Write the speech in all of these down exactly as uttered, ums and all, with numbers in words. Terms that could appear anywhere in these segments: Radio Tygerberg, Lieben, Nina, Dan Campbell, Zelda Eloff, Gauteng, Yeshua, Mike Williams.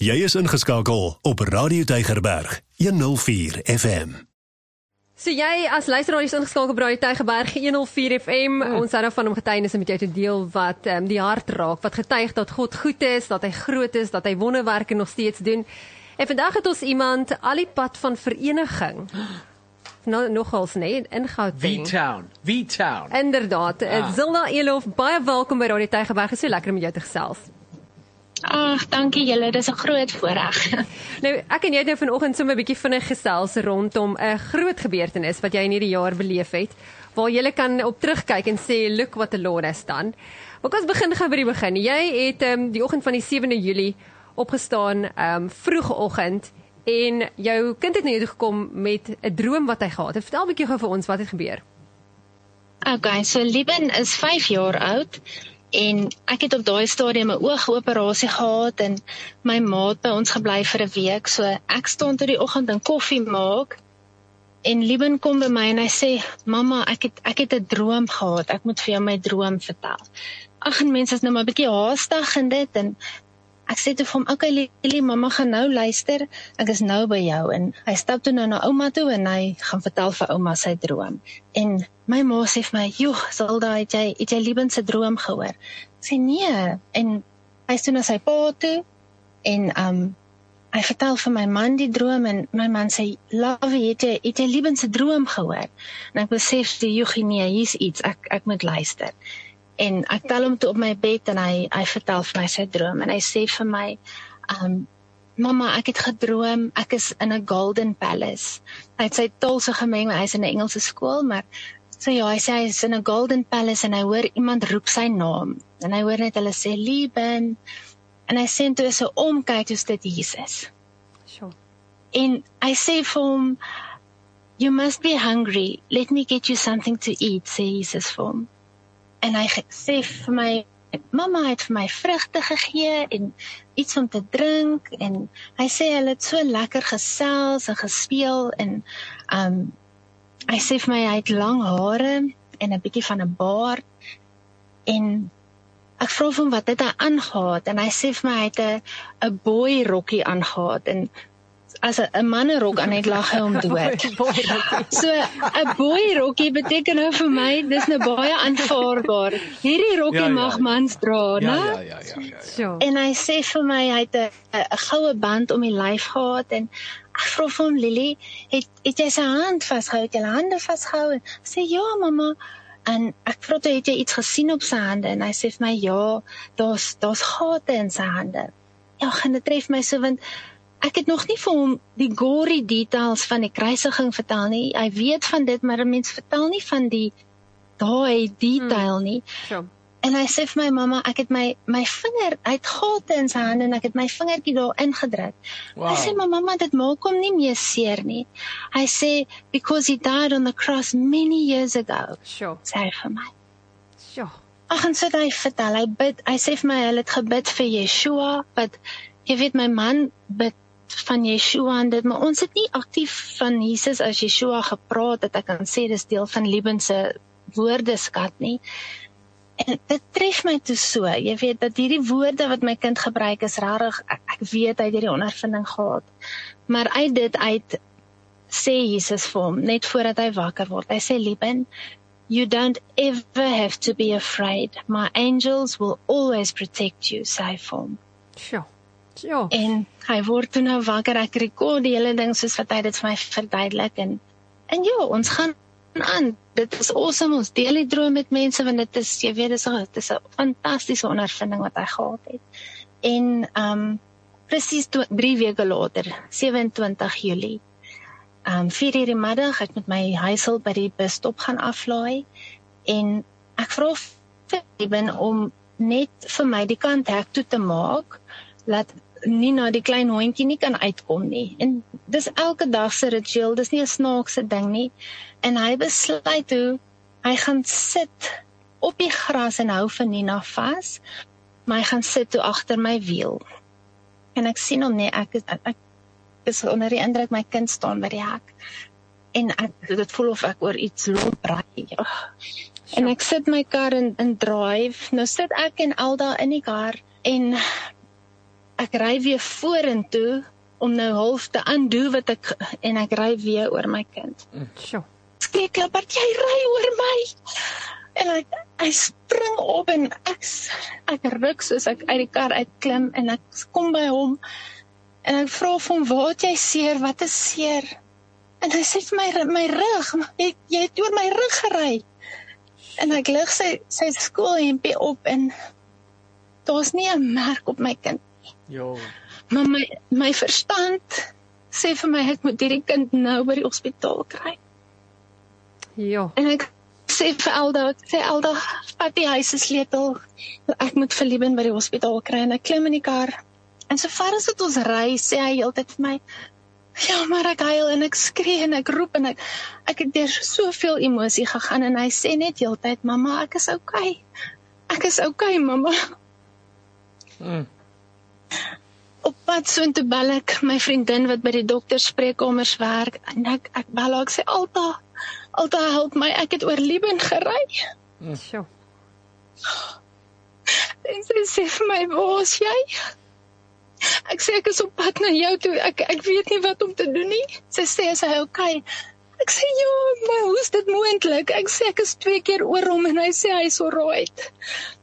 Jy is ingeskakel op Radio Tygerberg, honderd vier F M. So jy as luisteraar is ingeskakel op Radio Tygerberg, honderd vier F M. Oh. Ons het van hom getuienisse met jou te deel wat um, die hart raak, wat getuig dat God goed is, dat hy groot is, dat hy wonderwerke nog steeds doen. En vandag het ons iemand al die pad van vereniging. Nou, nogals, nee, in Gauteng. V-Town, V-Town. Inderdaad. Ah. Zelda Eloff, baie welkom by Radio Tygerberg. Is so lekker om jou te gesels. Ag, dankie julle, dis 'n groot voorreg. Nou, ek en jy het nou vanoggend sommer 'n bietjie vinnig gesels rondom 'n groot gebeurtenis wat jy in hierdie jaar beleef het, waar jy kan op terugkyk en sê, "Look what the Lord has done." Maar ons begin gou by die begin. Jy het um, die oggend van die sewende Julie opgestaan, um, vroegoggend, en jou kind het na jou toe gekom met 'n droom wat hy gehad het. Vertel 'n bietjie gou vir ons wat het gebeur. Okay, so Lieben is vyf jaar oud. En ek het op daai stadium 'n oogoperasie gehad en my ma het by ons gebly vir 'n week. So ek staan tot die oggend en koffie maak en Lieben kom by my en hy sê, "Mamma, ek het ek het 'n droom gehad. Ek moet vir jou my droom vertel." Ag, en mense is nou maar 'n bietjie haastig en dit en ek sê toe vir hom, "Okay, Lili, mamma gaan nou luister. Ek is nou by jou." En hy stap toe nou na ouma toe en hy gaan vertel vir ouma sy droom. En my ma sê vir my, "Joh, Zelda, het jy, het jy Lieben se droom gehoor?" Ek sê, "Nee." En hy is toe na sy pa toe, en um, hy vertel vir my man die droom, en my man sê, "Lovie, het jy, het jy Lieben se droom gehoor?" En ek besef, "Joh, nee, hier's iets, ek, ek moet luister." En ek tel hom toe op my bed, en hy, hy vertel vir my sy droom, en hy sê vir my, um, "Mama, ek het gedroom, ek is in 'n golden palace." Hy het sy taal so gemeng, hy is in 'n Engelse skool, maar so ja, hy sê hy is in 'n golden palace en hy hoor iemand roep sy naam. En hy hoor net hulle sê, "Lieben." En hy sê toe so omkyk, toe is dit Jesus. Sure. En hy sê vir hom, "You must be hungry. Let me get you something to eat," sê Jesus vir hom. En hy sê vir my, "Mama het vir my vrugte gegee en iets om te drink." En hy sê hulle het so lekker gesels en gespeel en um hy sê vir my, hy het lang hare en 'n bietjie van 'n baard. En ek vra vir hom, wat het hy aangehaad? En hy sê vir my, hy het 'n 'n boy rokkie aangehaad. En as 'n mannerok aan het, lag hy hom dood. So 'n boy rokkie beteken nou vir my, dis nou baie aanvaarbaar. Hierdie rokkie ja, ja, mag mans dra, ja, né? Ja, ja, ja, ja, ja, ja. En hy sê vir my, hy het 'n 'n goue band om die lyf gehad en ek vra vir hom, "Lili, het, het jy sy hand vasgehou, het jy die hande vasgehou?" Sê, "Ja, mamma." En ek vra toe, "Het jy iets gesien op sy hande?" En hy sê vir my, "Ja, daar's daar's gate in sy hande." Ja, en dit tref my so, want ek het nog nie vir hom die gory details van die kruisiging vertel nie. Hy weet van dit, maar 'n mens vertel nie van die daai detail nie. Hmm, sure. En hy sê vir my, "Mamma, ek het my my vinger, hy het gate in sy hand en ek het my vingertjie daar ingedruk." Wow. Hy sê, "Maar mamma, dit maak hom nie meer seer nie." Hy sê, "Because he died on the cross many years ago." Sure. Sê hy vir my. Sure. Ag, en so het hy vertel, hy bid, hy sê vir my, hy het gebid vir Yeshua, wat jy weet my man bid van Yeshua en dit, maar ons het nie aktief van Jesus as Yeshua gepraat, dat ek kan sê, dis deel van Lieben se woordeskat nie. En dit tref my toe so, jy weet, dat hierdie woorde wat my kind gebruik is rarig, ek, ek weet, hy het hierdie ondervinding gehad. Maar uit dit uit, sê Jesus vir hom, net voordat hy wakker word, hy sê, "Lieben, you don't ever have to be afraid. My angels will always protect you," sê hy vir hom. Sure. Sure. En hy word toe nou wakker, ek rekord die hele ding, soos wat hy dit vir my verduidelik, en, en ja, ons gaan aan. Dit is awesome, ons deel die droom met mense, want dit is, jy weet, dit is 'n fantastiese ondervinding wat hy gehad het. En um, presies drie weke later, sewe en twintig Julie, um, vier uur die middag, ek met my huisel by die busstop gaan aflaai, en ek vra vir Lieben om net vir my die kant hek toe te maak, laat Nina die klein hondjie nie kan uitkom nie. En dis elke dag se ritueel, dis nie 'n snaakse ding nie. En hy besluit toe, hy gaan sit op die gras en hou van Nina vas, maar hy gaan sit toe agter my wiel. En ek sien hom nie, ek, ek, ek is onder die indruk, my kind staan by die hek. En ek, dit voel of ek oor iets loop raai. Ja. En ek sit my kar in, in drive, nou sit ek en Alda in die kar, en ek ry weer vorentoe om nou half te aandoen wat ek, en ek ry weer oor my kind. Sure. Skrik Gilbert, jy ry oor my! En ek, hy spring op en ek, ek ruk soos ek uit die kar uitklim en ek kom by hom en ek vraag van waar het jy seer, wat is seer? En hy sê vir my, my rug, jy, jy het oor my rug gery. En ek lig sy, sy skoolhempie op en daar is nie 'n merk op my kind. Jo. Maar my, my verstand sê vir my, ek moet hierdie kind nou by die hospitaal kry. Ja. En ek sê vir Elda, ek sê Elda, vat die huissleutel, ek moet vir Lieben by die hospitaal kry, en ek klim in die kar. En so ver as het ons ry, sê hy heeltyd vir my, ja, maar ek huil, en ek skree, en ek roep, en ek, ek het deur soveel emosie gegaan, en hy sê net heeltyd, mama, ek is okay, ek is okay, mama. Hmm. Op pad soontoe bel ek my vriendin wat by die dokter spreekkamers werk en ek, ek bel haar, ek sê Alta, Alta help my, ek het oor Lieben gery. Mm. So. En sy sê vir my, waar is jy? Ek sê ek is op pad na jou toe, ek, ek weet nie wat om te doen nie. Sy sê, is hy okay? Ek sê, ja, maar hoe is dit moontlik? Ek sê, ek is twee keer oor hom en hy sê, hy is alright.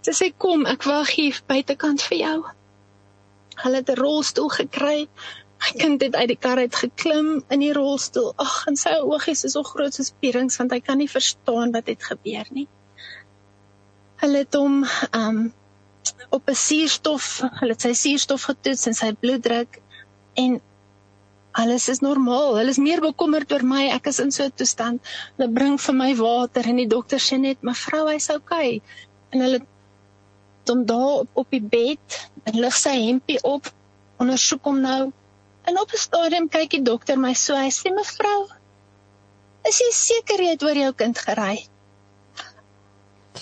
Sy sê, kom, ek wag hier buitekant vir jou. Hulle het 'n rolstoel gekry, my kind het uit die kar uit geklim in die rolstoel, ach, en sy oogies is so groot soos pierings, want hy kan nie verstaan wat het gebeur nie. Hulle het hom um, op 'n suurstof, hulle het sy suurstof getoets en sy bloeddruk, en alles is normaal, hulle is meer bekommerd oor my, ek is in so 'n toestand, hulle bring vir my water, en die dokter sê net, mevrou, hy's okay, en hulle om daar op, op die bed, en lig sy hempie op, ondersoek hom nou, en op 'n stadium kyk die dokter my so, hy sê, mevrou, is jy seker jy het oor jou kind gery?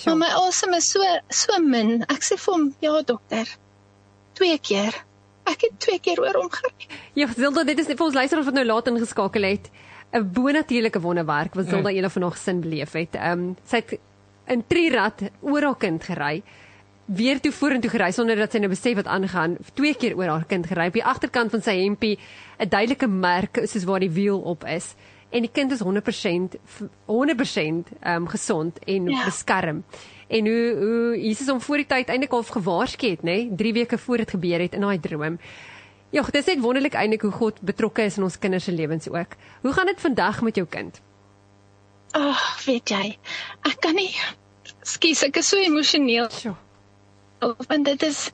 Maar my asem is so, so min, ek sê vir hom, ja dokter, twee keer, ek het twee keer oor hom gery. Ja, Zelda, dit is vir ons luisteraars wat nou laat ingeskakel het, 'n bonatuurlike wonderwerk, wat Zelda Eloff van haar gesin beleef het, um, sy het in trirad oor haar kind gery, weer toe vorentoe gery, sonder dat sy nou besef wat aangaan, twee keer oor haar kind gery, op die agterkant van sy hempie, 'n duidelike merk, soos waar die wiel op is, en die kind is honderd persent um, gesond en ja. Beskerm, en hoe, hoe Jesus om voor die tyd eindelijk al gewaarsku het, nee? drie weke voor het gebeur het, in daai droom, ja, dit is net wonderlik eindelijk hoe God betrokke is in ons kinders se lewens ook, hoe gaan dit vandag met jou kind? Ag, oh, weet jy, ek kan nie, skus, ek is so emosioneel, so. Want dit is,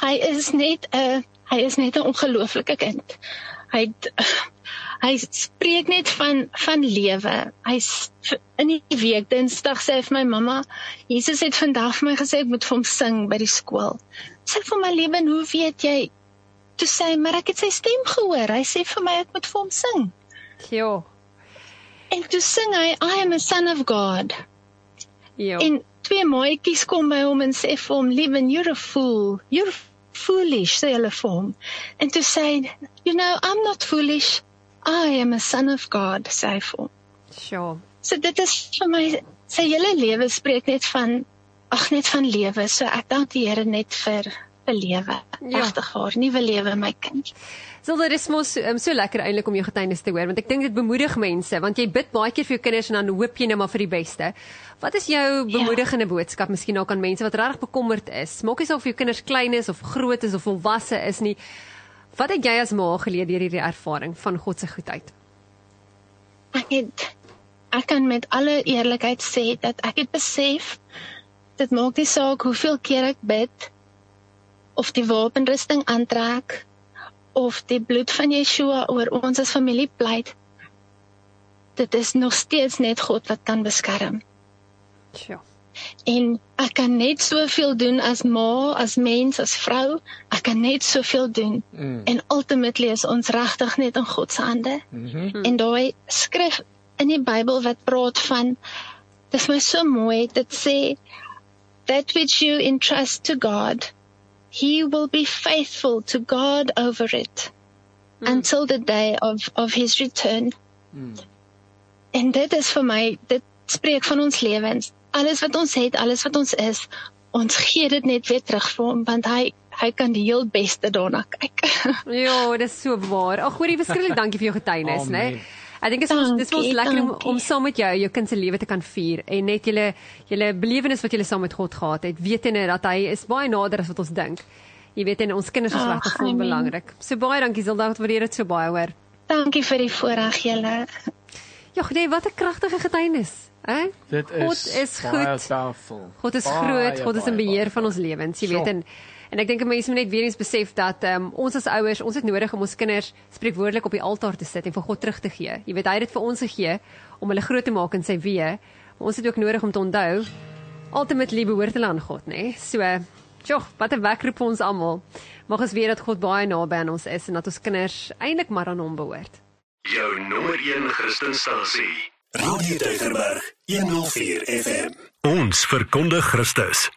hy is net 'n, hy is net 'n ongelooflike kind. Hy, hy spreek net van, van lewe. Hy in die week, Dinsdag sê vir my mamma, Jesus het vandag vir my gesê, ek moet vir hom sing by die skool. Sê vir my Lieben, hoe weet jy? Toe sê hy, maar ek het sy stem gehoor. Hy sê vir my, ek moet vir hom sing. Jo. En toe sing hy, I am a son of God. Jo. En twee maaikies kom by hom en sê vir hom, Lieben, you're a fool, you're foolish, sê hulle vir hom. En toe sê, you know, I'm not foolish, I am a son of God, sê hy vir hom. Sure. So dit is vir my, sy hele lewe spreek net van, ag net van lewe, so ek dank die Here net vir, vir lewe, ja. Agtig haar, nuwe lewe, my kind. So dit is mos um, so lekker eintlik om jou getuienis te hoor, want ek dink dit bemoedig mense, want jy bid baie keer vir jou kinders en dan hoop jy nou maar vir die beste. Wat is jou bemoedigende boodskap, miskien ook aan mense wat regtig bekommerd is? Maak nie saak of jou kinders klein is, of groot is, of volwasse is nie. Wat het jy as ma geleer deur hierdie ervaring van God se goedheid? Ek het, ek kan met alle eerlikheid sê, dat ek het besef, dit maak nie saak hoeveel keer ek bid, of die wapenrusting aantrek, of die bloed van Yeshua oor ons as familie pleit, dit is nog steeds net God wat kan beskerm. Ja. En ek kan net soveel doen as ma, as mens, as vrou, ek kan net soveel doen. Mm. En ultimately is ons regtig net in God se hande. Mm-hmm. En daai skrif in die Bybel wat praat van, dit is my so mooi, dit sê, that which you entrust to God, He will be faithful to God over it mm. until the day of, of his return. Mm. En dit is vir my, dit spreek van ons lewens. Alles wat ons het, alles wat ons is, ons gee dit net weer terug vir hom, want hy, hy kan die heel beste daarna kyk. Ja, dis so waar. Ag, hoorie, verskriklik dankie vir jou getuienis, né? Ek dink dit is ons lekker om, om saam met jou jou kind se lewe te kan vier en net julle julle belewenis wat julle saam met God gehad het, wetende dat hy is baie nader as wat ons dink. Jy weet, en ons kinders is regtig so belangrik. So baie dankie Zelda, ek waardeer dit so baie, hoor. Dankie vir die voorreg julle. Ja, nee, wat 'n kragtige getuienis. Eh? Dit is God is goed. God is groot, God is in beheer van ons lewens, jy weet, en En ek dink mense moet net weer eens besef dat um, ons as ouers, ons het nodig om ons kinders spreekwoordelik op die altaar te sit en vir God terug te gee. Jy weet, hy het dit vir ons gegee om hulle groot te maak in sy weë. Maar ons het ook nodig om te onthou, ultimately behoort hulle aan God, né? So, tjog, wat 'n wekroep vir ons almal. Mag ons weet dat God baie naby aan ons is en dat ons kinders eintlik maar aan hom behoort. Jou nommer een Christenstasie. Radio Tygerberg, een nul vier F M. Ons verkondig Christus.